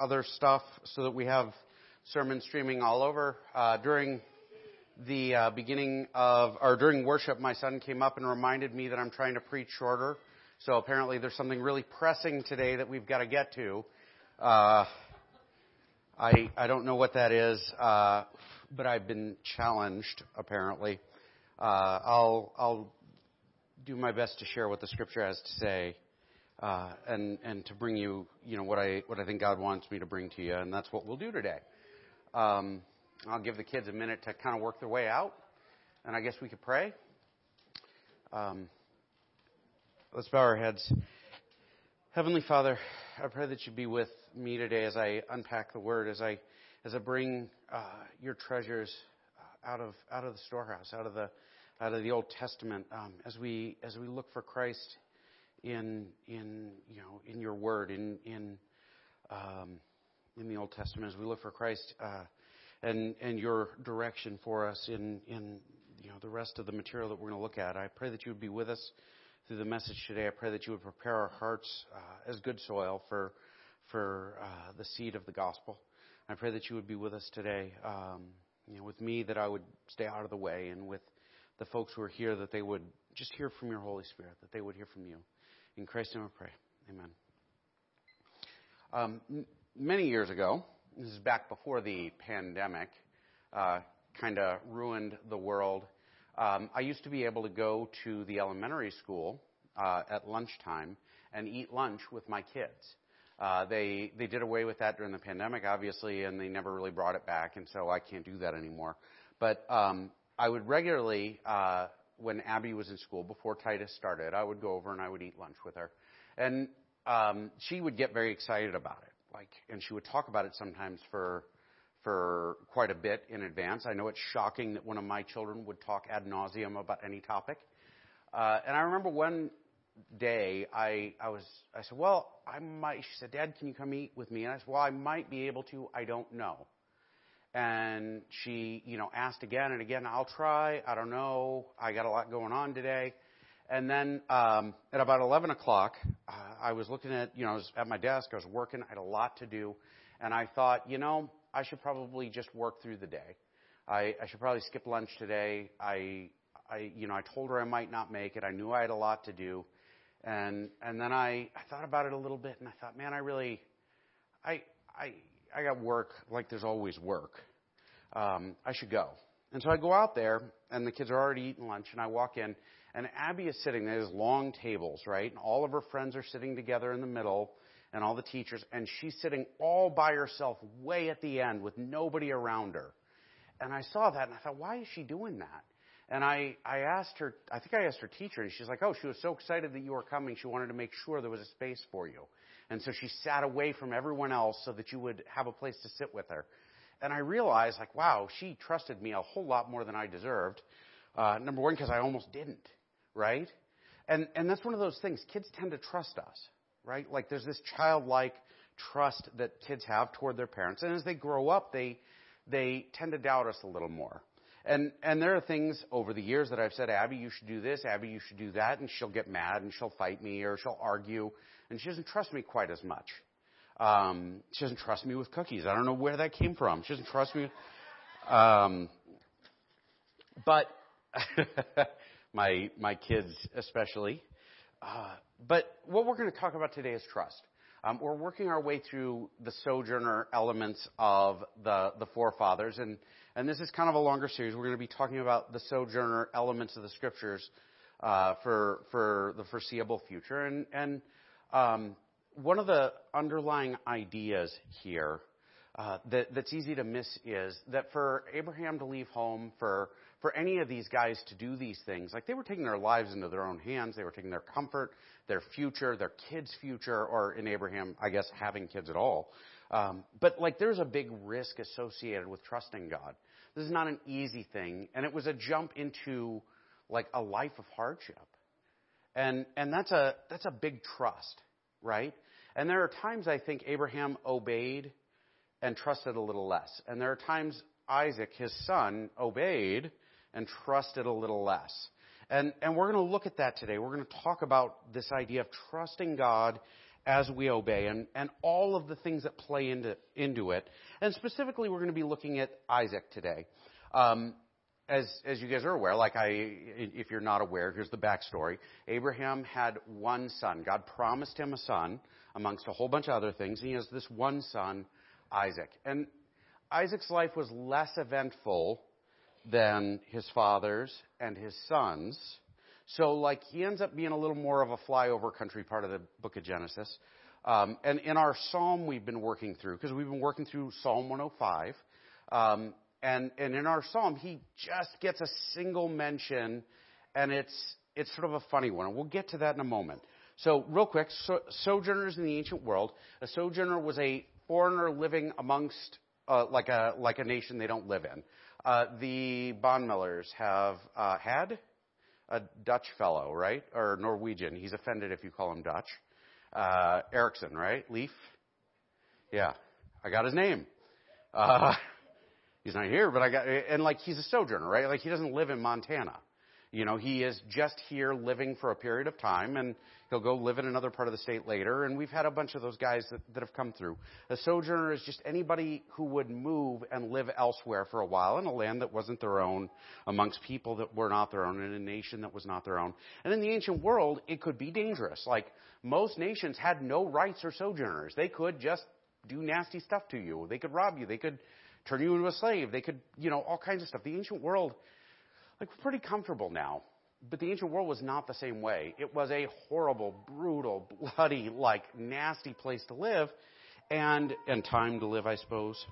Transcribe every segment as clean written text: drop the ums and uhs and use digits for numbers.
other stuff so that we have sermons streaming all over. During the beginning of, or during worship, my son came up and reminded me that I'm trying to preach shorter. So apparently there's something really pressing today that we've got to get to. I don't know what that is, but I've been challenged, apparently. I'll do my best to share what the Scripture has to say, and to bring you, what I think God wants me to bring to you, and that's what we'll do today. I'll give the kids a minute to kind of work their way out, and I guess we could pray. Let's bow our heads. Heavenly Father, I pray that you be with me today as I unpack the Word, as I bring your treasures out of the storehouse, out of the Old Testament, as we look for Christ in your Word, in the Old Testament, as we look for Christ and your direction for us in the rest of the material that we're going to look at. I pray that you would be with us through the message today. I pray that you would prepare our hearts as good soil for the seed of the gospel. I pray that you would be with us today, with me, that I would stay out of the way, and with the folks who are here, that they would just hear from your Holy Spirit, that they would hear from you. In Christ's name I pray. Amen. Many years ago, this is back before the pandemic, kind of ruined the world. I used to be able to go to the elementary school at lunchtime and eat lunch with my kids. They did away with that during the pandemic, obviously, and they never really brought it back, and so I can't do that anymore. But I would regularly, when Abby was in school, before Titus started, I would go over and I would eat lunch with her. And she would get very excited about it, and she would talk about it sometimes for quite a bit in advance. I know it's shocking that one of my children would talk ad nauseum about any topic. And I remember one day I said, well, I might. She said, Dad, can you come eat with me? And I said, well, I might be able to. I don't know. And she, asked again and again. I'll try. I don't know. I got a lot going on today. And then at about 11 o'clock, I was looking at, I was at my desk. I was working. I had a lot to do. And I thought, I should probably just work through the day. I should probably skip lunch today. I told her I might not make it. I knew I had a lot to do. And then I thought about it a little bit, and I thought, man, I got work, like there's always work. I should go. And so I go out there, and the kids are already eating lunch, and I walk in, and Abby is sitting there. There's long tables, right? And all of her friends are sitting together in the middle, and all the teachers, and she's sitting all by herself way at the end with nobody around her. And I saw that, and I thought, why is she doing that? And I asked her, I think I asked her teacher, and she's like, oh, she was so excited that you were coming. She wanted to make sure there was a space for you. And so she sat away from everyone else so that you would have a place to sit with her. And I realized, wow, she trusted me a whole lot more than I deserved. Number one, because I almost didn't, right? And that's one of those things. Kids tend to trust us, right? There's this childlike trust that kids have toward their parents. And as they grow up, they tend to doubt us a little more. And there are things over the years that I've said, Abby, you should do this, Abby, you should do that, and she'll get mad, and she'll fight me, or she'll argue, and she doesn't trust me quite as much. She doesn't trust me with cookies. I don't know where that came from. She doesn't trust me. But my kids especially. But what we're going to talk about today is trust. We're working our way through the sojourner elements of the forefathers, and this is kind of a longer series. We're going to be talking about the sojourner elements of the Scriptures for the foreseeable future. And one of the underlying ideas here that's easy to miss is that for Abraham to leave home, for any of these guys to do these things, they were taking their lives into their own hands. They were taking their comfort, their future, their kids' future, or in Abraham, I guess, having kids at all. But there's a big risk associated with trusting God. This is not an easy thing. And it was a jump into a life of hardship. And that's a big trust, right? And there are times I think Abraham obeyed and trusted a little less. And there are times Isaac, his son, obeyed and trusted a little less. And we're going to look at that today. We're going to talk about this idea of trusting God as we obey, and all of the things that play into it. And specifically, we're going to be looking at Isaac today. As you guys are aware, if you're not aware, here's the backstory. Abraham had one son. God promised him a son amongst a whole bunch of other things. And he has this one son, Isaac. And Isaac's life was less eventful than his father's and his son's. So, he ends up being a little more of a flyover country part of the book of Genesis. And in our psalm we've been working through, because we've been working through Psalm 105, And in our psalm, he just gets a single mention, and it's sort of a funny one. And we'll get to that in a moment. So real quick, sojourners in the ancient world. A sojourner was a foreigner living amongst like a nation they don't live in. The Bondmillers have had a Dutch fellow, right, or Norwegian. He's offended if you call him Dutch. Erickson, right? Leif? Yeah, I got his name. He's not here, but he's a sojourner, right? He doesn't live in Montana. He is just here living for a period of time, and he'll go live in another part of the state later. And we've had a bunch of those guys that have come through. A sojourner is just anybody who would move and live elsewhere for a while in a land that wasn't their own, amongst people that were not their own, in a nation that was not their own. And in the ancient world, it could be dangerous. Most nations had no rights or sojourners. They could just do nasty stuff to you. They could rob you. They could turn you into a slave. They could, all kinds of stuff. The ancient world, we're pretty comfortable now. But the ancient world was not the same way. It was a horrible, brutal, bloody, nasty place to live and time to live, I suppose.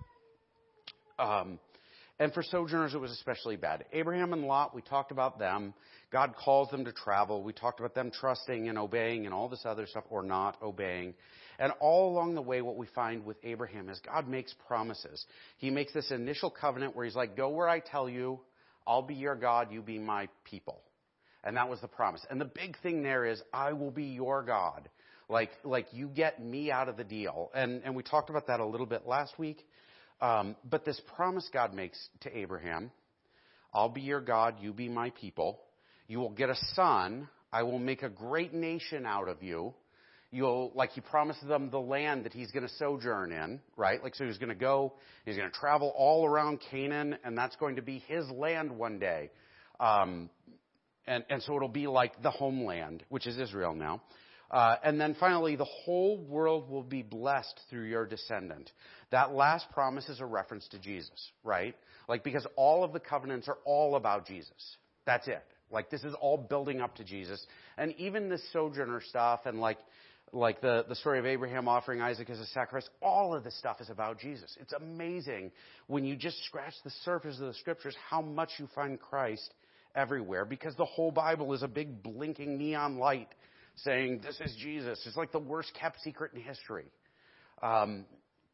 And for sojourners, it was especially bad. Abraham and Lot, we talked about them. God calls them to travel. We talked about them trusting and obeying and all this other stuff, or not obeying. And all along the way, what we find with Abraham is God makes promises. He makes this initial covenant where he's like, go where I tell you, I'll be your God, you be my people. And that was the promise. And the big thing there is, I will be your God. You get me out of the deal. And we talked about that a little bit last week. But this promise God makes to Abraham, I'll be your God, you be my people. You will get a son. I will make a great nation out of you. He promises them the land that he's going to sojourn in, right? So he's going to go, he's going to travel all around Canaan, and that's going to be his land one day. And so it'll be the homeland, which is Israel now. And then finally, the whole world will be blessed through your descendant. That last promise is a reference to Jesus, right? Because all of the covenants are all about Jesus. That's it. This is all building up to Jesus. And even the sojourner stuff and the story of Abraham offering Isaac as a sacrifice, all of this stuff is about Jesus. It's amazing when you just scratch the surface of the scriptures how much you find Christ everywhere, because the whole Bible is a big blinking neon light saying, this is Jesus. It's the worst kept secret in history. And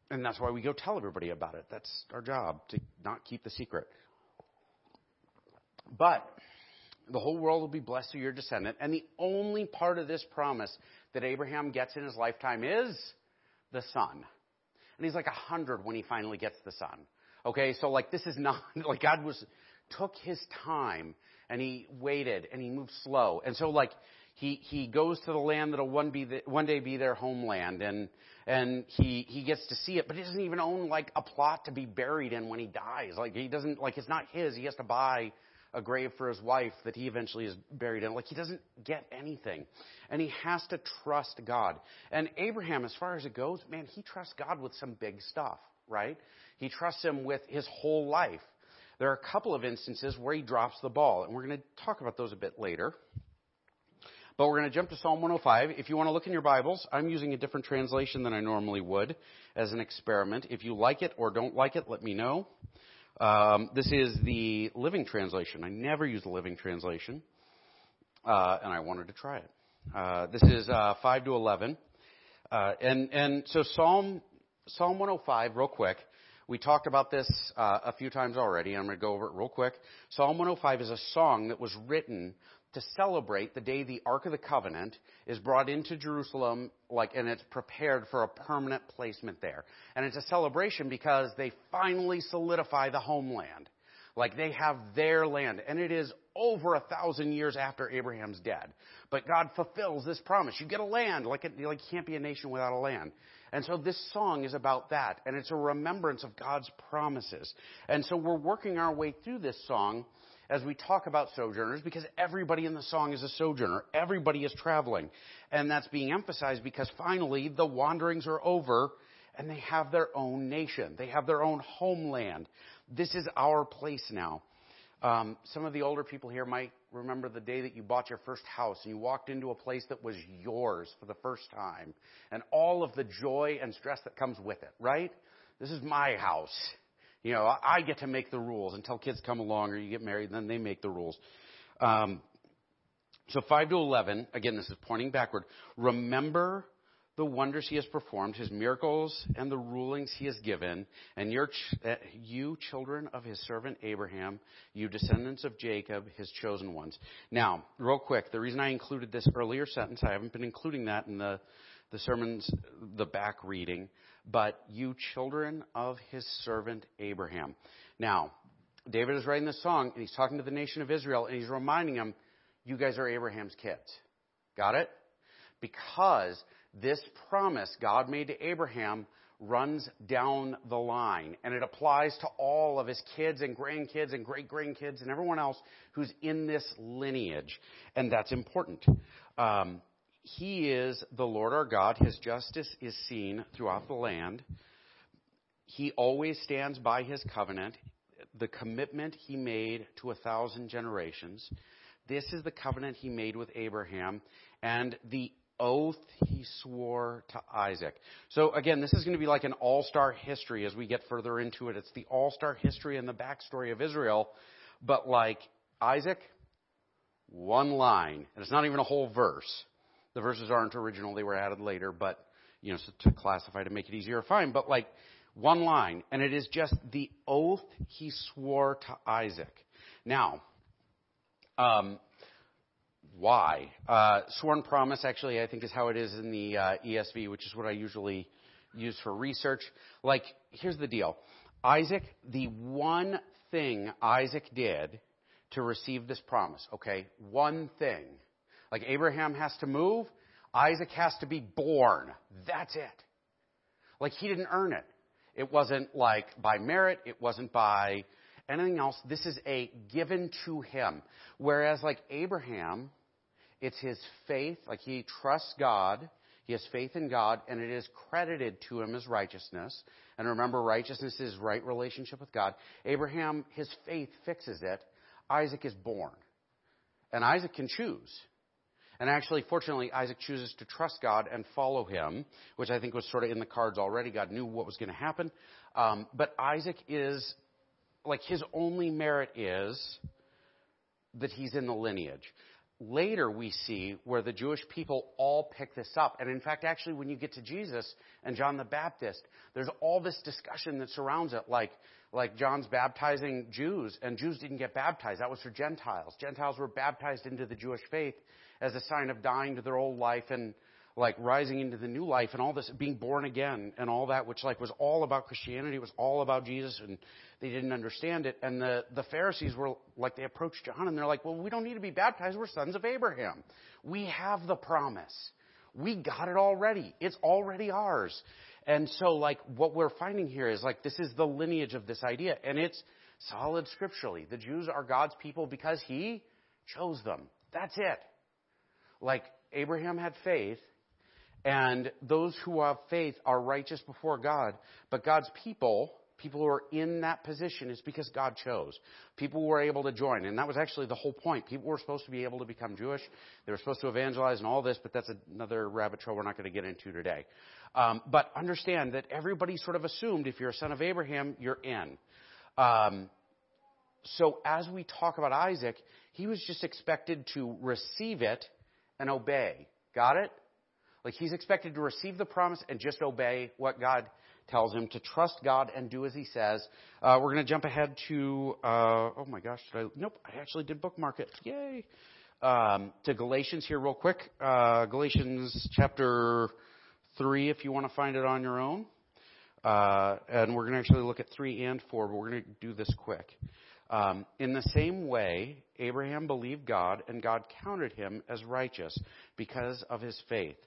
that's why we go tell everybody about it. That's our job, to not keep the secret. But the whole world will be blessed through your descendant. And the only part of this promise that Abraham gets in his lifetime is the son. And he's 100 when he finally gets the son. Okay, so this is not, God took his time, and he waited, and he moved slow. And so He goes to the land that'll one day be their homeland, and he gets to see it, but he doesn't even own a plot to be buried in when he dies. He doesn't, it's not his. He has to buy a grave for his wife that he eventually is buried in. He doesn't get anything, and he has to trust God. And Abraham, as far as it goes, man, he trusts God with some big stuff, right? He trusts him with his whole life. There are a couple of instances where he drops the ball, and we're going to talk about those a bit later. But we're going to jump to Psalm 105. If you want to look in your Bibles, I'm using a different translation than I normally would as an experiment. If you like it or don't like it, let me know. This is the Living Translation. I never use the Living Translation, and I wanted to try it. This is 5 to 11. And so Psalm 105, real quick. We talked about this a few times already, and I'm going to go over it real quick. Psalm 105 is a song that was written to celebrate the day the Ark of the Covenant is brought into Jerusalem, and it's prepared for a permanent placement there. And it's a celebration because they finally solidify the homeland. Like they have their land. And it is over 1,000 years after Abraham's dead. But God fulfills this promise. You get a land. Like you can't be a nation without a land. And so this song is about that. And it's a remembrance of God's promises. And so we're working our way through this song as we talk about sojourners, because everybody in the song is a sojourner. Everybody is traveling. And that's being emphasized because finally the wanderings are over and they have their own nation. They have their own homeland. This is our place now. Some of the older people here might remember the day that you bought your first house and you walked into a place that was yours for the first time and all of the joy and stress that comes with it, right? This is my house. You know, I get to make the rules until kids come along or you get married, and then they make the rules. So 5 to 11, again, this is pointing backward. Remember the wonders he has performed, his miracles and the rulings he has given, and you children of his servant Abraham, you descendants of Jacob, his chosen ones. Now, real quick, the reason I included this earlier sentence, I haven't been including that in the sermon's, the back reading, but you children of his servant Abraham. Now, David is writing this song, and he's talking to the nation of Israel, and he's reminding them, you guys are Abraham's kids. Got it? Because this promise God made to Abraham runs down the line, and it applies to all of his kids and grandkids and great-grandkids and everyone else who's in this lineage, and that's important. He is the Lord our God. His justice is seen throughout the land. He always stands by his covenant, the commitment he made to 1,000 generations. This is the covenant he made with Abraham and the oath he swore to Isaac. So again, this is going to be like an all-star history as we get further into it. It's the all-star history and the backstory of Israel, but like Isaac, one line, and it's not even a whole verse. The verses aren't original. They were added later, but, you know, so to classify, to make it easier to find. But like one line, and it is just the oath he swore to Isaac. Now, why? Sworn promise, actually, I think is how it is in the ESV, which is what I usually use for research. Like, here's the deal. Isaac, the one thing Isaac did to receive this promise, okay, one thing. Like Abraham has to move, Isaac has to be born. That's it. Like he didn't earn it. It wasn't like by merit. It wasn't by anything else. This is a given to him. Whereas like Abraham, it's his faith. Like he trusts God. He has faith in God, and it is credited to him as righteousness. And remember, righteousness is right relationship with God. Abraham, his faith fixes it. Isaac is born. And Isaac can choose. And actually, fortunately, Isaac chooses to trust God and follow him, which I think was sort of in the cards already. God knew what was going to happen. But Isaac is, like, his only merit is that he's in the lineage. Later, we see where the Jewish people all pick this up. And in fact, actually, when you get to Jesus and John the Baptist, there's all this discussion that surrounds it, like John's baptizing Jews, and Jews didn't get baptized. That was for Gentiles. Gentiles were baptized into the Jewish faith as a sign of dying to their old life and like rising into the new life and all this, being born again and all that, which like was all about Christianity. It was all about Jesus, and they didn't understand it. And the Pharisees were like, they approached John and they're like, well, we don't need to be baptized. We're sons of Abraham. We have the promise. We got it already. It's already ours. And so like what we're finding here is like, this is the lineage of this idea, and it's solid scripturally. The Jews are God's people because he chose them. That's it. Like Abraham had faith, and those who have faith are righteous before God. But God's people, people who are in that position, is because God chose. People were able to join. And that was actually the whole point. People were supposed to be able to become Jewish. They were supposed to evangelize and all this, but that's another rabbit trail we're not going to get into today. But understand that everybody sort of assumed if you're a son of Abraham, you're in. So as we talk about Isaac, he was just expected to receive it and obey. Got it? Like he's expected to receive the promise and just obey what God tells him, to trust God and do as he says. We're going to jump ahead to, oh my gosh, I actually did bookmark it. Yay. To Galatians here real quick. Galatians chapter 3, if you want to find it on your own. And we're going to actually look at 3 and 4, but we're going to do this quick. In the same way, Abraham believed God, and God counted him as righteous because of his faith.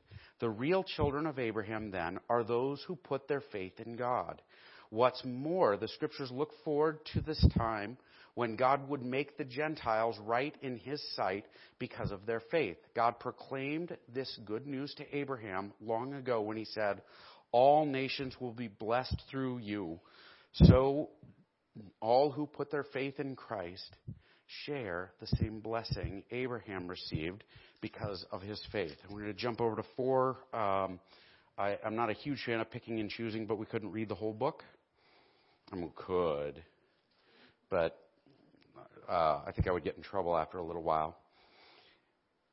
The real children of Abraham, then, are those who put their faith in God. What's more, the Scriptures look forward to this time when God would make the Gentiles right in his sight because of their faith. God proclaimed this good news to Abraham long ago when he said, "All nations will be blessed through you." So all who put their faith in Christ share the same blessing Abraham received because of his faith. And we're going to jump over to 4. I'm not a huge fan of picking and choosing, but we couldn't read the whole book. I mean, we could, but I think I would get in trouble after a little while.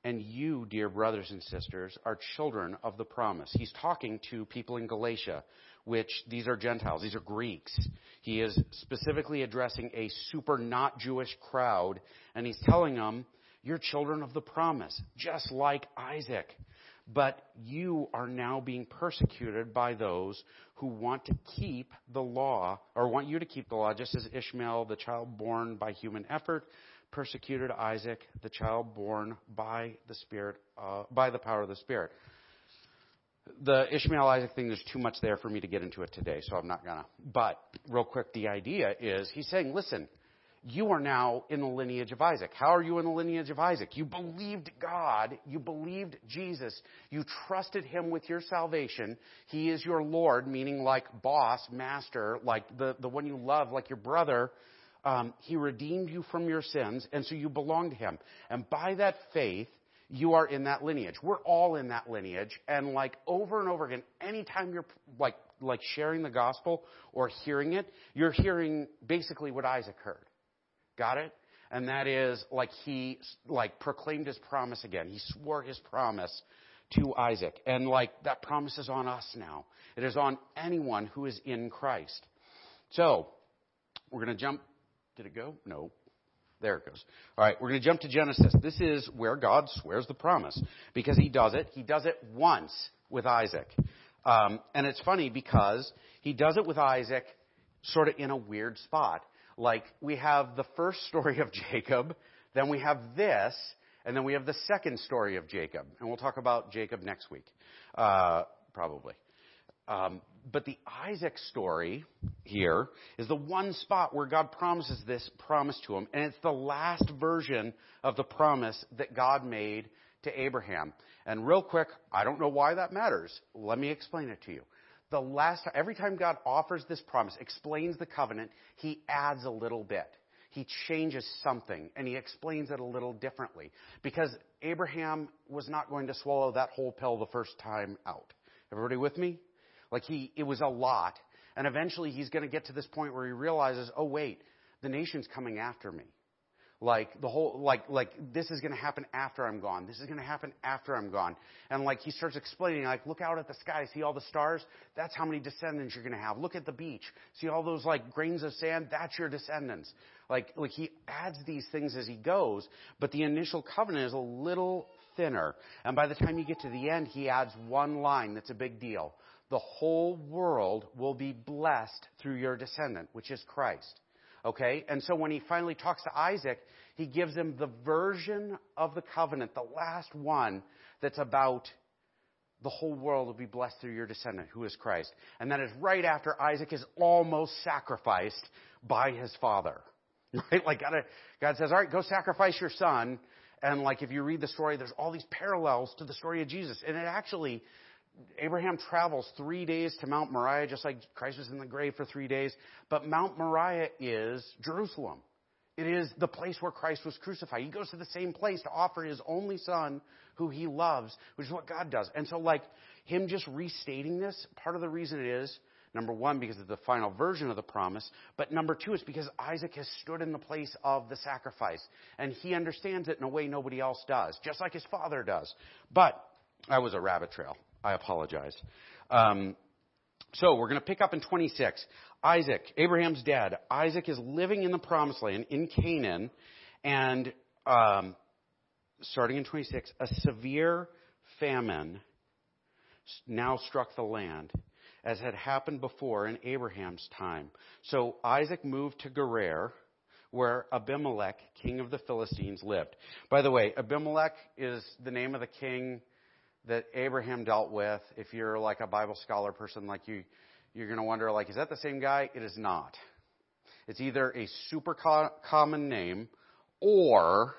"And you, dear brothers and sisters, are children of the promise." He's talking to people in Galatia, which these are Gentiles. These are Greeks. He is specifically addressing a super not Jewish crowd, and he's telling them, "You're children of the promise, just like Isaac. But you are now being persecuted by those who want to keep the law, or want you to keep the law, just as Ishmael, the child born by human effort, persecuted Isaac, the child born by the Spirit, by the power of the Spirit." The Ishmael-Isaac thing, there's too much there for me to get into it today, so I'm not going to. But real quick, the idea is he's saying, listen, you are now in the lineage of Isaac. How are you in the lineage of Isaac? You believed God. You believed Jesus. You trusted him with your salvation. He is your Lord, meaning like boss, master, like the one you love, like your brother. He redeemed you from your sins, and so you belong to him. And by that faith, you are in that lineage. We're all in that lineage. And like over and over again, anytime you're like sharing the gospel or hearing it, you're hearing basically what Isaac heard. Got it? And that is like he like proclaimed his promise again. He swore his promise to Isaac. And like that promise is on us now. It is on anyone who is in Christ. So we're going to jump. Did it go? No. There it goes. All right. We're going to jump to Genesis. This is where God swears the promise because he does it. He does it once with Isaac. And it's funny because he does it with Isaac sort of in a weird spot. Like, we have the first story of Jacob, then we have this, and then we have the second story of Jacob. And we'll talk about Jacob next week, probably. But the Isaac story here is the one spot where God promises this promise to him, and it's the last version of the promise that God made to Abraham. And real quick, I don't know why that matters. Let me explain it to you. The last time, every time God offers this promise, explains the covenant, he adds a little bit. He changes something, and he explains it a little differently. Because Abraham was not going to swallow that whole pill the first time out. Everybody with me? Like, it was a lot. And eventually he's going to get to this point where he realizes, oh, wait, the nation's coming after me. Like, the whole, like this is going to happen after I'm gone. This is going to happen after I'm gone. And, like, he starts explaining, like, look out at the sky. See all the stars? That's how many descendants you're going to have. Look at the beach. See all those, like, grains of sand? That's your descendants. Like he adds these things as he goes, but the initial covenant is a little thinner. And by the time you get to the end, he adds one line that's a big deal. The whole world will be blessed through your descendant, which is Christ. Okay, and so when he finally talks to Isaac, he gives him the version of the covenant, the last one, that's about the whole world will be blessed through your descendant, who is Christ. And that is right after Isaac is almost sacrificed by his father. Right? Like God says, all right, go sacrifice your son. And like if you read the story, there's all these parallels to the story of Jesus. And it actually, Abraham travels 3 days to Mount Moriah, just like Christ was in the grave for 3 days. But Mount Moriah is Jerusalem. It is the place where Christ was crucified. He goes to the same place to offer his only son, who he loves, which is what God does. And so, like, him just restating this, part of the reason it is, number one, because of the final version of the promise. But number two, it's because Isaac has stood in the place of the sacrifice. And he understands it in a way nobody else does, just like his father does. But that was a rabbit trail. I apologize. So we're going to pick up in 26. Isaac, Abraham's dad. Isaac is living in the promised land in Canaan. And starting in 26, a severe famine now struck the land. as had happened before in Abraham's time. So Isaac moved to Gerar, where Abimelech, king of the Philistines, lived. By the way, Abimelech is the name of the king that Abraham dealt with. If you're like a Bible scholar person, like you're going to wonder, like, is that the same guy? It is not. It's either a super common name, or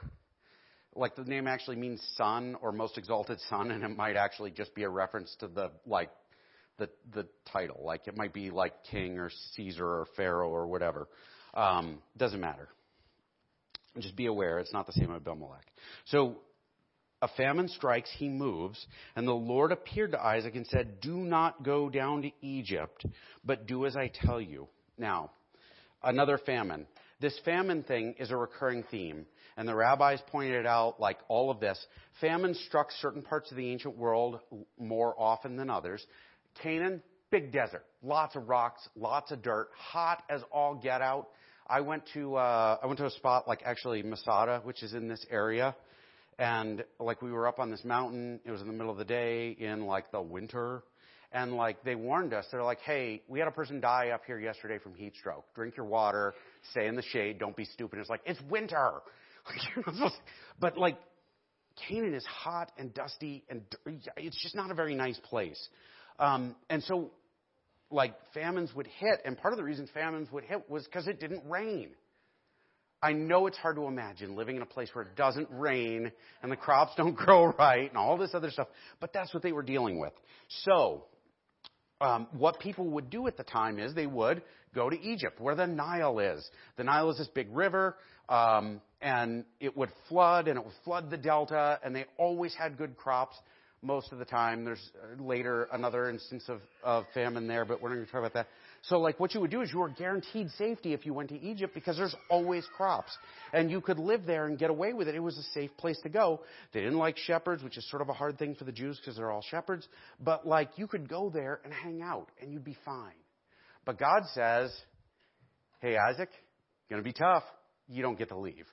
like the name actually means son or most exalted son, and it might actually just be a reference to the title. Like it might be like king or Caesar or Pharaoh or whatever. Doesn't matter. Just be aware, it's not the same Abimelech. So a famine strikes, he moves, and the Lord appeared to Isaac and said, "Do not go down to Egypt, but do as I tell you." Now, another famine. This famine thing is a recurring theme, and the rabbis pointed out, like all of this, famine struck certain parts of the ancient world more often than others. Canaan, big desert, lots of rocks, lots of dirt, hot as all get out. I went to a spot like actually Masada, which is in this area, and like we were up on this mountain. It was in the middle of the day in like the winter, and like they warned us. They're like, "Hey, we had a person die up here yesterday from heat stroke. Drink your water, stay in the shade, don't be stupid." It's like, it's winter, but like Canaan is hot and dusty, and it's just not a very nice place. And so, like, famines would hit, and part of the reason famines would hit was because it didn't rain. I know it's hard to imagine living in a place where it doesn't rain, and the crops don't grow right, and all this other stuff, but that's what they were dealing with. So, what people would do at the time is they would go to Egypt, where the Nile is. The Nile is this big river, and it would flood, the delta, and they always had good crops. Most of the time, there's later another instance of famine there, but we're not going to talk about that. So, like, what you would do is you were guaranteed safety if you went to Egypt because there's always crops. And you could live there and get away with it. It was a safe place to go. They didn't like shepherds, which is sort of a hard thing for the Jews because they're all shepherds. But, like, you could go there and hang out, and you'd be fine. But God says, "Hey, Isaac, going to be tough. You don't get to leave.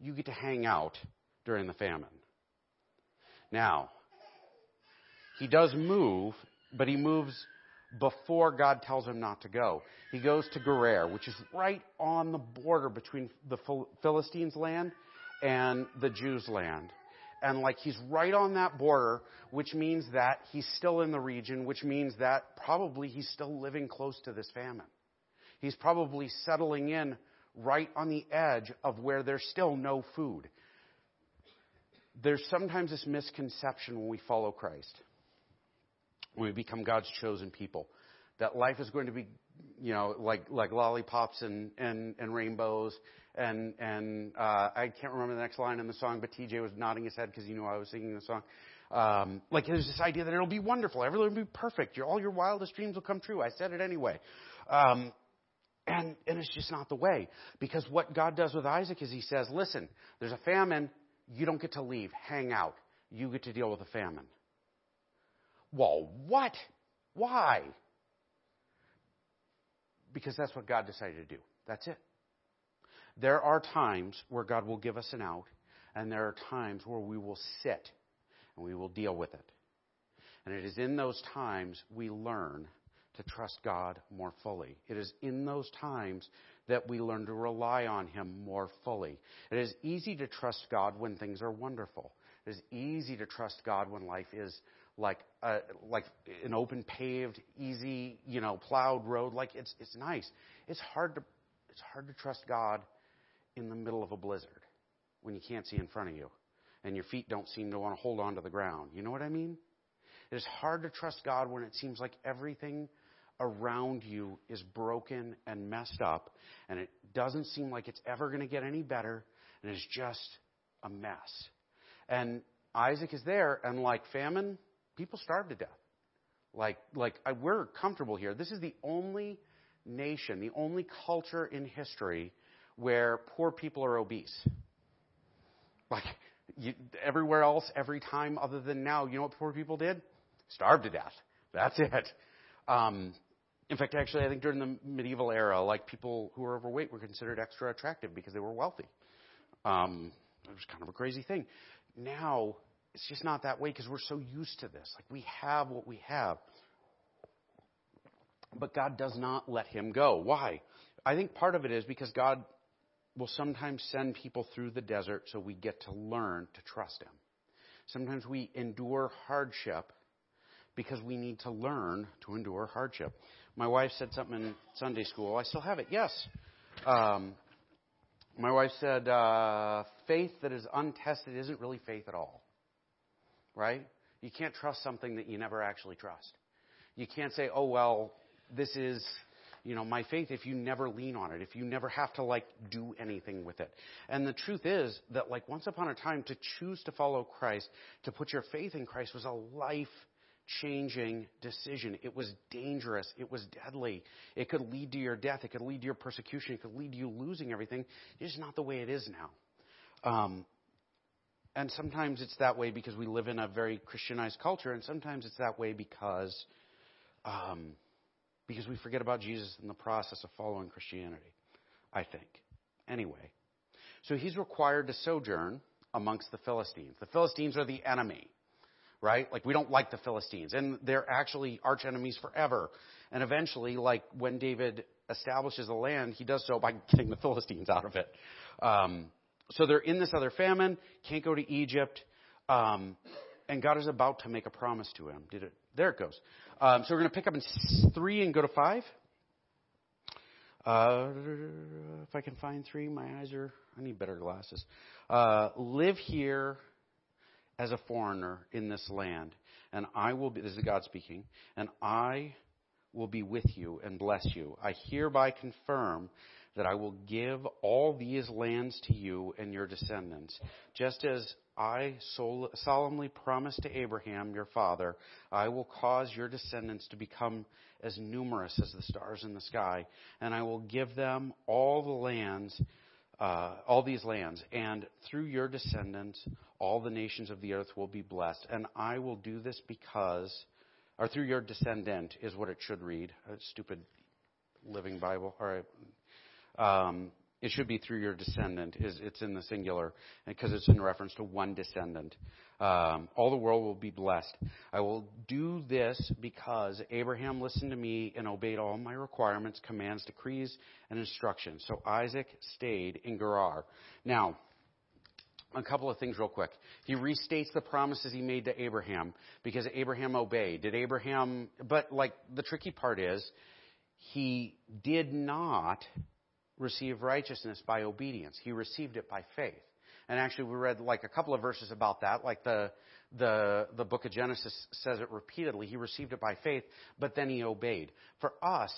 You get to hang out during the famine." Now, he does move, but he moves before God tells him not to go. He goes to Gerar, which is right on the border between the Philistines' land and the Jews' land. And, like, he's right on that border, which means that he's still in the region, which means that probably he's still living close to this famine. He's probably settling in right on the edge of where there's still no food. There's sometimes this misconception when we follow Christ, when we become God's chosen people, that life is going to be, you know, like lollipops and rainbows. And I can't remember the next line in the song, but TJ was nodding his head because he knew I was singing the song. Like there's this idea that it'll be wonderful. Everything will be perfect. All your wildest dreams will come true. I said it anyway. And it's just not the way. Because what God does with Isaac is he says, "Listen, there's a famine. You don't get to leave. Hang out. You get to deal with the famine." Well, what? Why? Because that's what God decided to do. That's it. There are times where God will give us an out, and there are times where we will sit and we will deal with it. And it is in those times we learn to trust God more fully. It is in those times that we learn to rely on Him more fully. It is easy to trust God when things are wonderful. It is easy to trust God when life is like an open, paved, easy, you know, plowed road. Like it's nice. It's hard to trust God in the middle of a blizzard when you can't see in front of you and your feet don't seem to want to hold on to the ground. You know what I mean? It is hard to trust God when it seems like everything around you is broken and messed up, and it doesn't seem like it's ever going to get any better, and it's just a mess. And Isaac is there, and like famine, people starve to death. We're comfortable here. This is the only nation, the only culture in history where poor people are obese. Like everywhere else, every time other than now, you know what poor people did? Starved to death. That's it. In fact, actually, I think during the medieval era, like people who were overweight were considered extra attractive because they were wealthy. It was kind of a crazy thing. Now, it's just not that way because we're so used to this. Like, we have what we have. But God does not let him go. Why? I think part of it is because God will sometimes send people through the desert so we get to learn to trust him. Sometimes we endure hardship because we need to learn to endure hardship. My wife said something in Sunday school. I still have it. Yes. My wife said, faith that is untested isn't really faith at all. Right? You can't trust something that you never actually trust. You can't say, oh, well, this is, you know, my faith if you never lean on it, if you never have to, like, do anything with it. And the truth is that, like, once upon a time, to choose to follow Christ, to put your faith in Christ was a life-changing decision. It was dangerous. It was deadly. It could lead to your death. It could lead to your persecution. It could lead to you losing everything. It's just not the way it is now. And sometimes it's that way because we live in a very Christianized culture, and sometimes it's that way because we forget about Jesus in the process of following Christianity, I think. Anyway, so he's required to sojourn amongst the Philistines. The Philistines are the enemy, right? Like, we don't like the Philistines, and they're actually arch enemies forever. And eventually, like, when David establishes the land, he does so by getting the Philistines out of it. So they're in this other famine, can't go to Egypt, and God is about to make a promise to him. Did it? There it goes. So we're going to pick up in 3 and go to 5. If I can find 3, my eyes are... I need better glasses. Live here as a foreigner in this land, and I will be... This is God speaking. And I will be with you and bless you. I hereby confirm that I will give all these lands to you and your descendants, just as I solemnly promised to Abraham, your father. I will cause your descendants to become as numerous as the stars in the sky, and I will give them all the lands, all these lands, and through your descendants, all the nations of the earth will be blessed. And I will do this because, or through your descendant is what it should read. Stupid Living Bible. All right. It should be through your descendant. It's in the singular because it's in reference to one descendant. All the world will be blessed. I will do this because Abraham listened to me and obeyed all my requirements, commands, decrees, and instructions. So Isaac stayed in Gerar. Now, a couple of things real quick. He restates the promises he made to Abraham because Abraham obeyed. Did Abraham... But, like, the tricky part is he did not... receive righteousness by obedience. He received it by faith. And actually we read like a couple of verses about that. Like the book of Genesis says it repeatedly. He received it by faith, but then he obeyed. For us,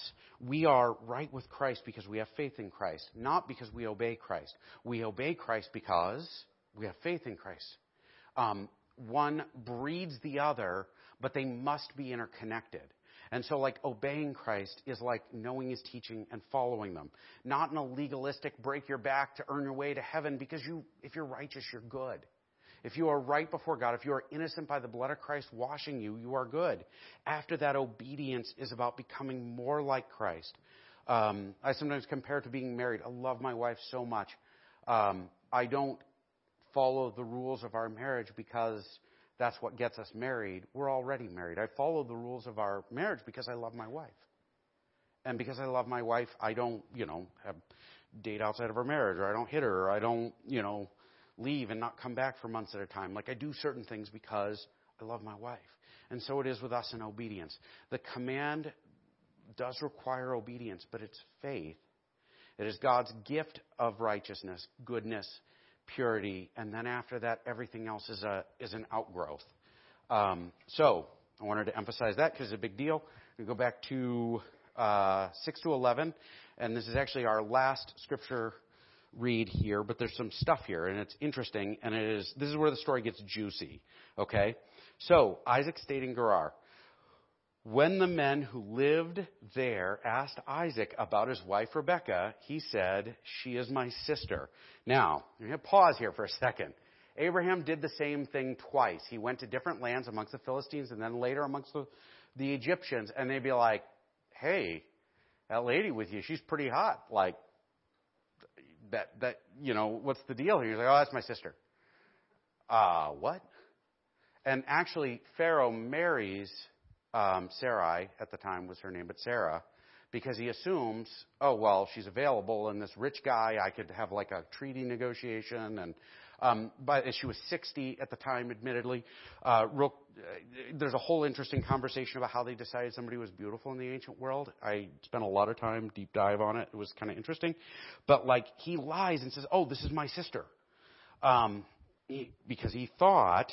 we are right with Christ because we have faith in Christ, not because we obey Christ. We obey Christ because we have faith in Christ. One breeds the other, but they must be interconnected. And so, like, obeying Christ is like knowing his teaching and following them. Not in a legalistic break your back to earn your way to heaven, because if you're righteous, you're good. If you are right before God, if you are innocent by the blood of Christ washing you, you are good. After that, obedience is about becoming more like Christ. I sometimes compare it to being married. I love my wife so much. I don't follow the rules of our marriage because... that's what gets us married. We're already married. I follow the rules of our marriage because I love my wife. And because I love my wife, I don't, have date outside of our marriage, or I don't hit her, or I don't, leave and not come back for months at a time. Like, I do certain things because I love my wife. And so it is with us in obedience. The command does require obedience, but it's faith. It is God's gift of righteousness, goodness, purity, and then after that, everything else is an outgrowth. So I wanted to emphasize that because it's a big deal. We go back to 6 to 11, and this is actually our last scripture read here, but there's some stuff here, and it's interesting, and this is where the story gets juicy, okay? So Isaac stayed in Gerar. When the men who lived there asked Isaac about his wife, Rebekah, he said, "She is my sister." Now, I'm going to pause here for a second. Abraham did the same thing twice. He went to different lands amongst the Philistines and then later amongst the Egyptians. And they'd be like, "Hey, that lady with you, she's pretty hot. Like, what's the deal here?" He's like, "Oh, that's my sister." What? And actually, Pharaoh marries Sarai at the time was her name, but Sarah, because he assumes, oh, well, she's available, and this rich guy, I could have like a treaty negotiation. And but she was 60 at the time, admittedly. There's a whole interesting conversation about how they decided somebody was beautiful in the ancient world. I spent a lot of time deep dive on it. It was kind of interesting. But, like, he lies and says, oh, this is my sister, because he thought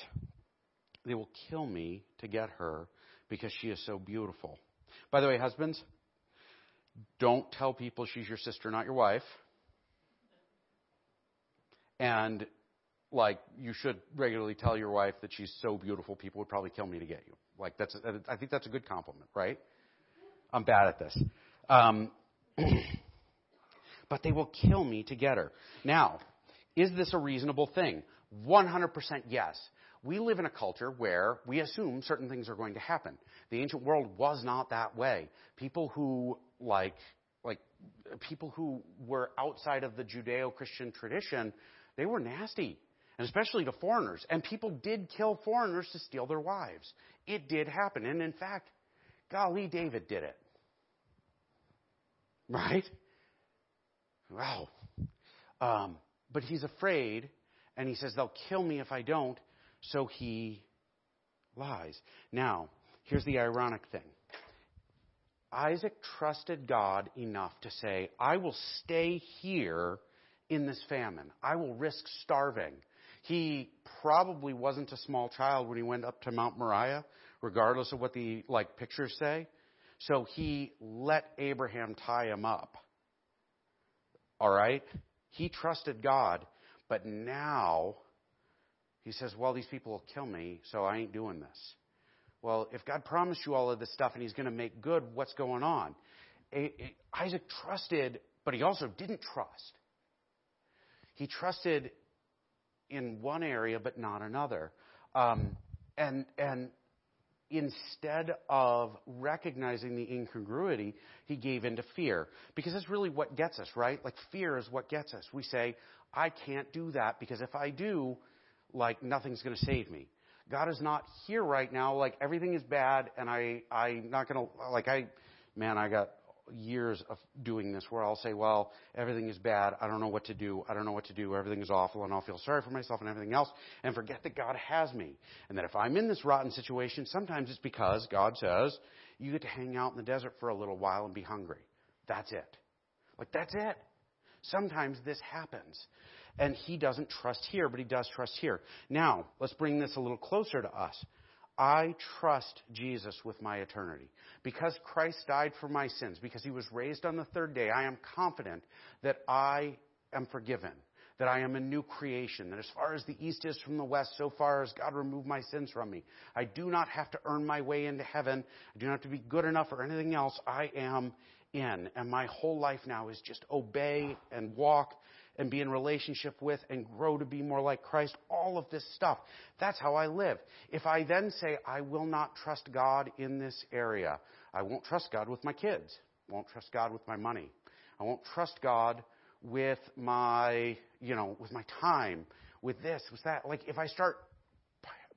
they will kill me to get her because she is so beautiful. By the way, husbands, don't tell people she's your sister, not your wife. And, like, you should regularly tell your wife that she's so beautiful, people would probably kill me to get you. Like, I think that's a good compliment, right? I'm bad at this. But they will kill me to get her. Now, is this a reasonable thing? 100% yes. We live in a culture where we assume certain things are going to happen. The ancient world was not that way. People who, like people who were outside of the Judeo-Christian tradition, they were nasty, and especially to foreigners. And people did kill foreigners to steal their wives. It did happen. And in fact, golly, David did it. Right? Wow. But he's afraid, and he says, they'll kill me if I don't. So he lies. Now, here's the ironic thing. Isaac trusted God enough to say, I will stay here in this famine. I will risk starving. He probably wasn't a small child when he went up to Mount Moriah, regardless of what the pictures say. So he let Abraham tie him up. All right? He trusted God, but now he says, well, these people will kill me, so I ain't doing this. Well, if God promised you all of this stuff and he's going to make good, what's going on? Isaac trusted, but he also didn't trust. He trusted in one area, but not another. And instead of recognizing the incongruity, he gave into fear. Because that's really what gets us, right? Like, fear is what gets us. We say, I can't do that, because if I do, nothing's going to save me. God is not here right now. Everything is bad, and I'm not going to, I got years of doing this where I'll say, well, everything is bad. I don't know what to do. Everything is awful, and I'll feel sorry for myself and everything else, and forget that God has me. And that if I'm in this rotten situation, sometimes it's because God says, you get to hang out in the desert for a little while and be hungry. That's it. That's it. Sometimes this happens. And he doesn't trust here, but he does trust here. Now, let's bring this a little closer to us. I trust Jesus with my eternity. Because Christ died for my sins, because he was raised on the third day, I am confident that I am forgiven, that I am a new creation, that as far as the east is from the west, so far as God removed my sins from me. I do not have to earn my way into heaven. I do not have to be good enough or anything else. I am in. And my whole life now is just obey and walk and be in relationship with and grow to be more like Christ, all of this stuff. That's how I live. If I then say, I will not trust God in this area, I won't trust God with my kids, won't trust God with my money, I won't trust God with my, with my time, with this, with that. If I start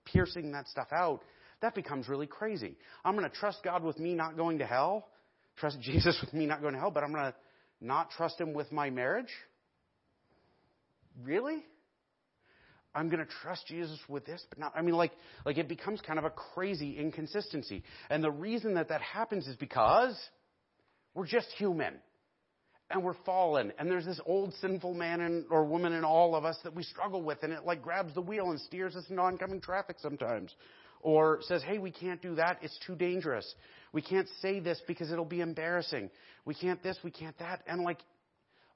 piercing that stuff out, that becomes really crazy. I'm going to trust God with me not going to hell, trust Jesus with me not going to hell, but I'm going to not trust him with my marriage. Really? I'm going to trust Jesus with this, but not, it becomes kind of a crazy inconsistency. And the reason that happens is because we're just human and we're fallen. And there's this old sinful man or woman in all of us that we struggle with. And it grabs the wheel and steers us into oncoming traffic sometimes, or says, hey, we can't do that. It's too dangerous. We can't say this because it'll be embarrassing. We can't this, we can't that. And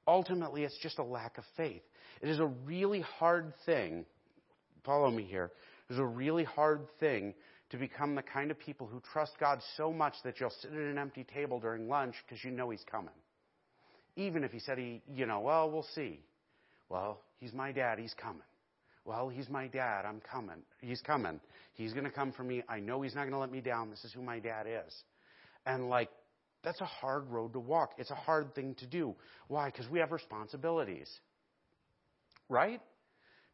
ultimately, it's just a lack of faith. It is a really hard thing, follow me here, it is a really hard thing to become the kind of people who trust God so much that you'll sit at an empty table during lunch because you know he's coming. Even if he said, well, we'll see. Well, he's my dad, he's coming. Well, he's my dad, I'm coming. He's coming. He's going to come for me. I know he's not going to let me down. This is who my dad is. And that's a hard road to walk. It's a hard thing to do. Why? Because we have responsibilities. Right?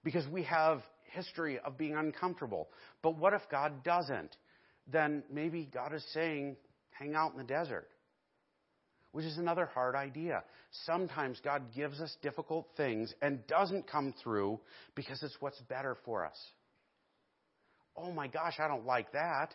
Because we have history of being uncomfortable. But what if God doesn't? then maybe God is saying, hang out in the desert, which is another hard idea. Sometimes God gives us difficult things and doesn't come through because it's what's better for us. Oh my gosh, I don't like that.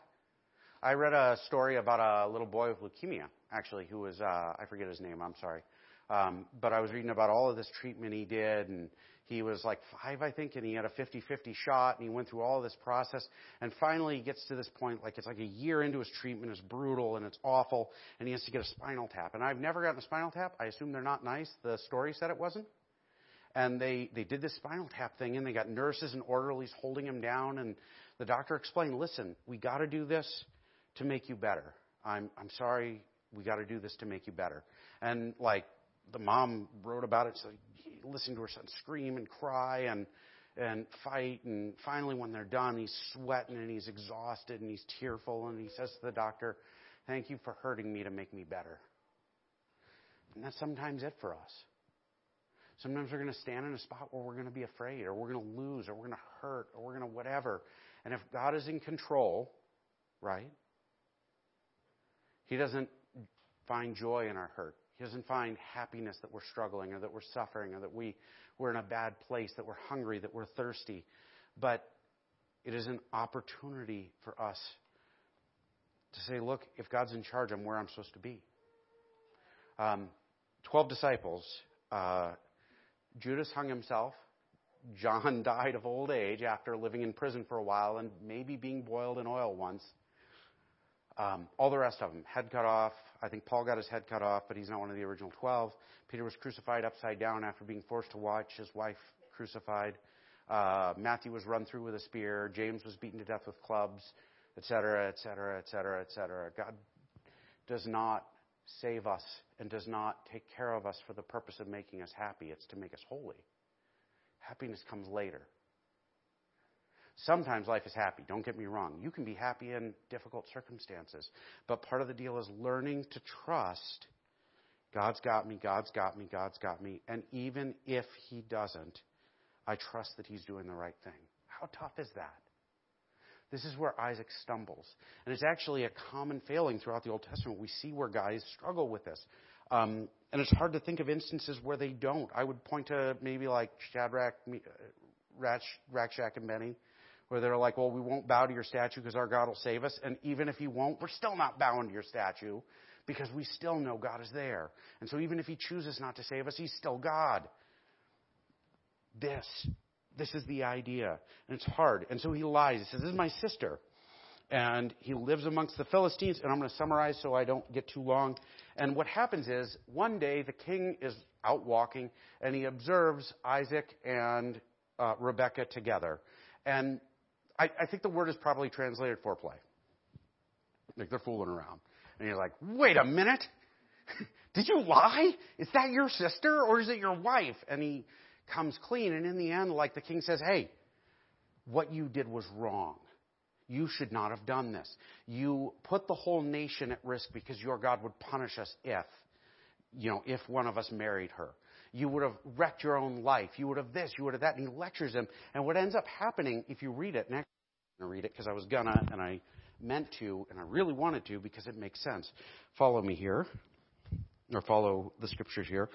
I read a story about a little boy with leukemia, actually, who was, I forget his name, I'm sorry. But I was reading about all of this treatment he did, and he was like 5, I think, and he had a 50-50 shot, and he went through all this process, and finally he gets to this point, like it's like a year into his treatment, it's brutal, and it's awful, and he has to get a spinal tap. And I've never gotten a spinal tap. I assume they're not nice. The story said it wasn't. And they did this spinal tap thing, and they got nurses and orderlies holding him down, and the doctor explained, listen, we got to do this to make you better. I'm sorry, we got to do this to make you better. And like, the mom wrote about it, so he listened to her son scream and cry and fight. And finally, when they're done, he's sweating and he's exhausted and he's tearful. And he says to the doctor, thank you for hurting me to make me better. And that's sometimes it for us. Sometimes we're going to stand in a spot where we're going to be afraid, or we're going to lose, or we're going to hurt, or we're going to whatever. And if God is in control, right, he doesn't find joy in our hurt. He doesn't find happiness that we're struggling, or that we're suffering, or that we're in a bad place, that we're hungry, that we're thirsty. But it is an opportunity for us to say, look, if God's in charge, I'm where I'm supposed to be. 12 disciples. Judas hung himself. John died of old age after living in prison for a while and maybe being boiled in oil once. All the rest of them, head cut off. I think Paul got his head cut off, but he's not one of the original 12. Peter was crucified upside down after being forced to watch his wife crucified. Matthew was run through with a spear. James was beaten to death with clubs, etc., etc., etc., etc. God does not save us and does not take care of us for the purpose of making us happy. It's to make us holy. Happiness comes later. Sometimes life is happy. Don't get me wrong. You can be happy in difficult circumstances. But part of the deal is learning to trust God's got me, God's got me, God's got me. And even if he doesn't, I trust that he's doing the right thing. How tough is that? This is where Isaac stumbles. And it's actually a common failing throughout the Old Testament. We see where guys struggle with this. And it's hard to think of instances where they don't. I would point to maybe like Shadrach, Rakshak, and Benny, where they're like, well, we won't bow to your statue because our God will save us. And even if he won't, we're still not bowing to your statue because we still know God is there. And so even if he chooses not to save us, he's still God. This is the idea. And it's hard. And so he lies. He says, this is my sister. And he lives amongst the Philistines. And I'm going to summarize so I don't get too long. And what happens is one day the king is out walking and he observes Isaac and Rebekah together. And I think the word is probably translated foreplay. Like they're fooling around. And you're like, wait a minute. Did you lie? Is that your sister or is it your wife? And he comes clean. And in the end, like the king says, hey, what you did was wrong. You should not have done this. You put the whole nation at risk because your God would punish us if one of us married her. You would have wrecked your own life. You would have this. You would have that. And he lectures him. And what ends up happening, if you read it, and actually I'm going to read it because I was going to and I meant to and I really wanted to because it makes sense. Follow me here, or follow the scriptures here.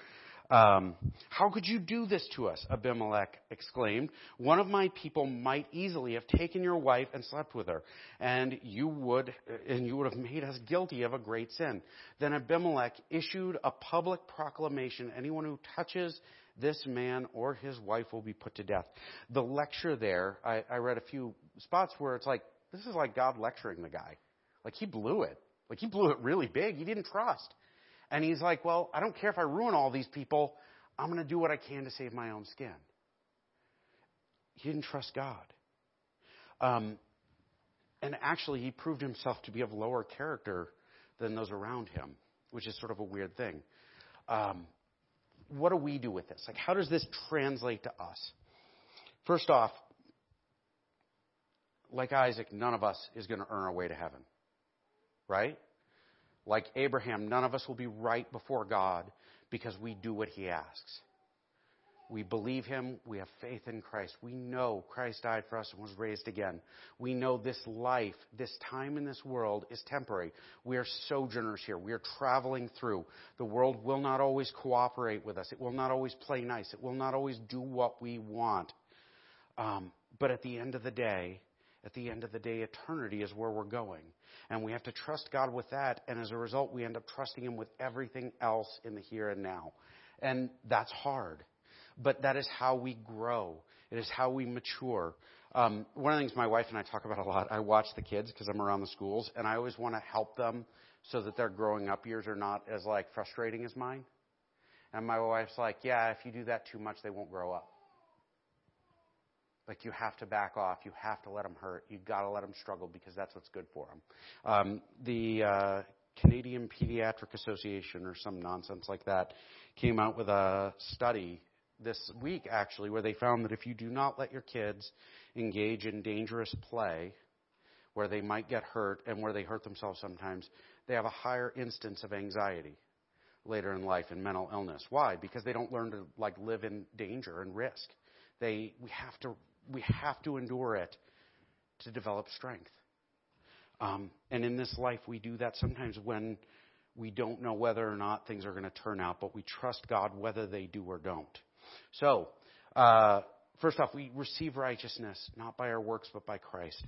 How could you do this to us? Abimelech exclaimed. One of my people might easily have taken your wife and slept with her, and you would have made us guilty of a great sin. Then Abimelech issued a public proclamation. Anyone who touches this man or his wife will be put to death. The lecture there, I read a few spots where it's like, this is like God lecturing the guy. Like he blew it. Like he blew it really big. He didn't trust. And he's like, well, I don't care if I ruin all these people. I'm going to do what I can to save my own skin. He didn't trust God. And actually, he proved himself to be of lower character than those around him, which is sort of a weird thing. What do we do with this? Like, how does this translate to us? First off, like Isaac, none of us is going to earn our way to heaven, right? Like Abraham, none of us will be right before God because we do what he asks. We believe him. We have faith in Christ. We know Christ died for us and was raised again. We know this life, this time in this world is temporary. We are sojourners here. We are traveling through. The world will not always cooperate with us. It will not always play nice. It will not always do what we want. But at the end of the day, eternity is where we're going. And we have to trust God with that. And as a result, we end up trusting him with everything else in the here and now. And that's hard. But that is how we grow. It is how we mature. One of the things my wife and I talk about a lot, I watch the kids because I'm around the schools, and I always want to help them so that their growing up years are not as, like, frustrating as mine. And my wife's like, yeah, if you do that too much, they won't grow up. Like, you have to back off. You have to let them hurt. You've got to let them struggle because that's what's good for them. The Canadian Pediatric Association or some nonsense like that came out with a study this week, actually, where they found that if you do not let your kids engage in dangerous play, where they might get hurt and where they hurt themselves sometimes, they have a higher instance of anxiety later in life and mental illness. Why? Because they don't learn to, like, live in danger and risk. We have to endure it to develop strength. And in this life, we do that sometimes when we don't know whether or not things are going to turn out, but we trust God whether they do or don't. So, first off, we receive righteousness, not by our works, but by Christ,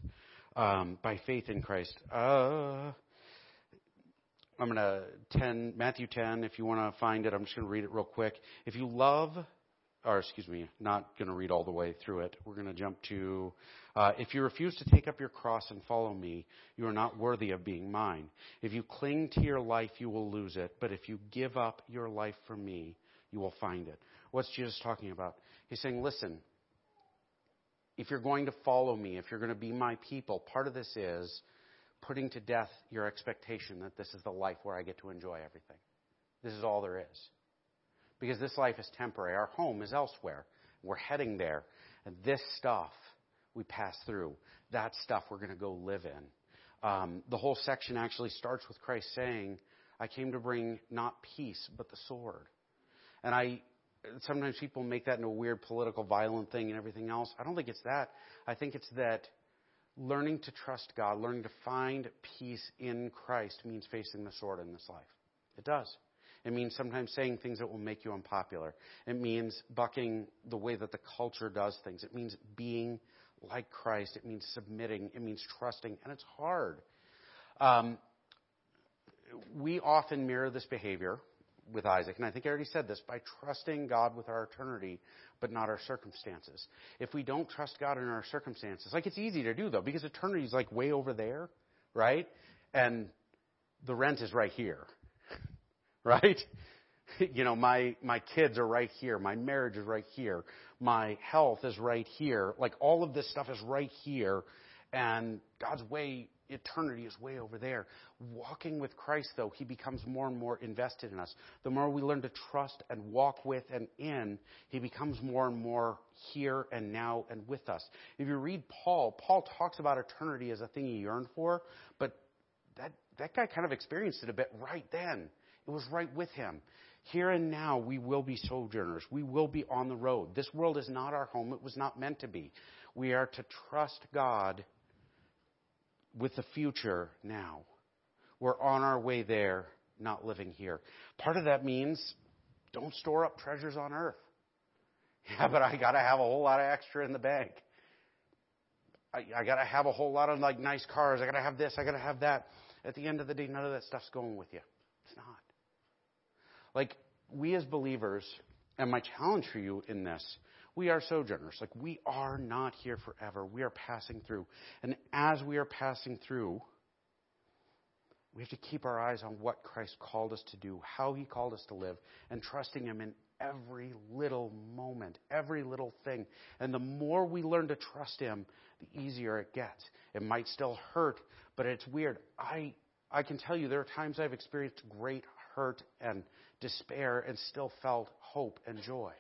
by faith in Christ. I'm going to Matthew 10, if you want to find it, I'm just going to read it real quick. Not going to read all the way through it. We're going to jump to, if you refuse to take up your cross and follow me, you are not worthy of being mine. If you cling to your life, you will lose it. But if you give up your life for me, you will find it. What's Jesus talking about? He's saying, listen, if you're going to follow me, if you're going to be my people, part of this is putting to death your expectation that this is the life where I get to enjoy everything. This is all there is. Because this life is temporary. Our home is elsewhere. We're heading there. And this stuff we pass through. That stuff we're going to go live in. The whole section actually starts with Christ saying, I came to bring not peace, but the sword. And sometimes people make that into a weird political violent thing and everything else. I don't think it's that. I think it's that learning to trust God, learning to find peace in Christ means facing the sword in this life. It does. It means sometimes saying things that will make you unpopular. It means bucking the way that the culture does things. It means being like Christ. It means submitting. It means trusting. And it's hard. We often mirror this behavior with Isaac, and I think I already said this, by trusting God with our eternity, but not our circumstances. If we don't trust God in our circumstances, like, it's easy to do, though, because eternity is, like, way over there, right? And the rent is right here, right? You know, my kids are right here. My marriage is right here. My health is right here. Like, all of this stuff is right here, and God's way eternity is way over there. Walking with Christ, though, he becomes more and more invested in us. The more we learn to trust and walk with and in, he becomes more and more here and now and with us. If you read Paul talks about eternity as a thing he yearned for, but that guy kind of experienced it a bit right then. It was right with him. Here and now, we will be sojourners. We will be on the road. This world is not our home. It was not meant to be. We are to trust God with the future now. We're on our way there, not living here. Part of that means don't store up treasures on earth. Yeah, but I got to have a whole lot of extra in the bank. I got to have a whole lot of, like, nice cars. I got to have this. I got to have that. At the end of the day, none of that stuff's going with you. It's not. Like, we as believers, and my challenge for you in this, we are sojourners. Like, we are not here forever. We are passing through. And as we are passing through, we have to keep our eyes on what Christ called us to do, how he called us to live, and trusting him in every little moment, every little thing. And the more we learn to trust him, the easier it gets. It might still hurt, but it's weird. I can tell you there are times I've experienced great hurt and despair and still felt hope and joy.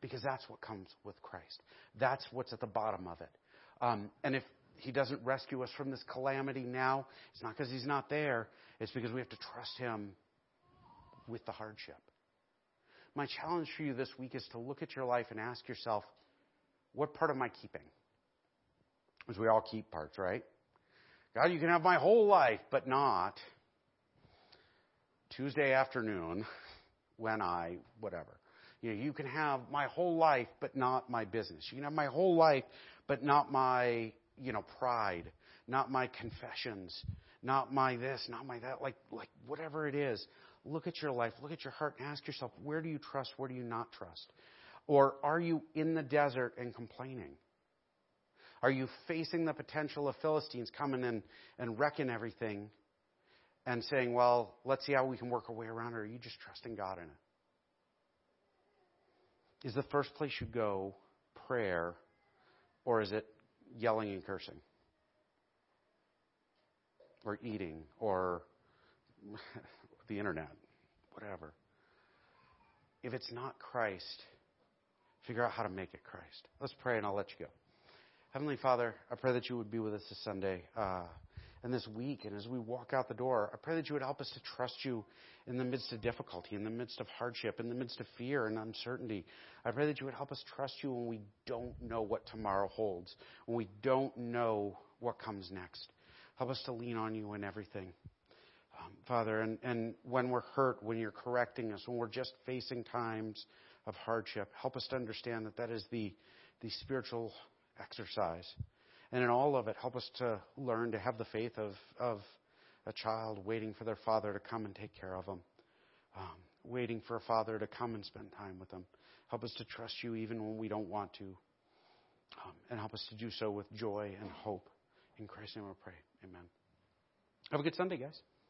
Because that's what comes with Christ. That's what's at the bottom of it. And if he doesn't rescue us from this calamity now, it's not because he's not there. It's because we have to trust him with the hardship. My challenge for you this week is to look at your life and ask yourself, what part am I keeping? Because we all keep parts, right? God, you can have my whole life, but not Tuesday afternoon when I, whatever. You know, you can have my whole life, but not my business. You can have my whole life, but not my, pride, not my confessions, not my this, not my that, like whatever it is. Look at your life, look at your heart, and ask yourself, where do you trust, where do you not trust? Or are you in the desert and complaining? Are you facing the potential of Philistines coming and wrecking everything and saying, well, let's see how we can work our way around it? Or are you just trusting God in it? Is the first place you go prayer, or is it yelling and cursing? Or eating, or the internet, whatever. If it's not Christ, figure out how to make it Christ. Let's pray and I'll let you go. Heavenly Father, I pray that you would be with us this Sunday and this week. And as we walk out the door, I pray that you would help us to trust you in the midst of difficulty, in the midst of hardship, in the midst of fear and uncertainty. I pray that you would help us trust you when we don't know what tomorrow holds, when we don't know what comes next. Help us to lean on you in everything. Father, and when we're hurt, when you're correcting us, when we're just facing times of hardship, help us to understand that is the spiritual exercise. And in all of it, help us to learn to have the faith of a child waiting for their father to come and take care of them, waiting for a father to come and spend time with them. Help us to trust you even when we don't want to, and help us to do so with joy and hope. In Christ's name we pray. Amen. Have a good Sunday, guys.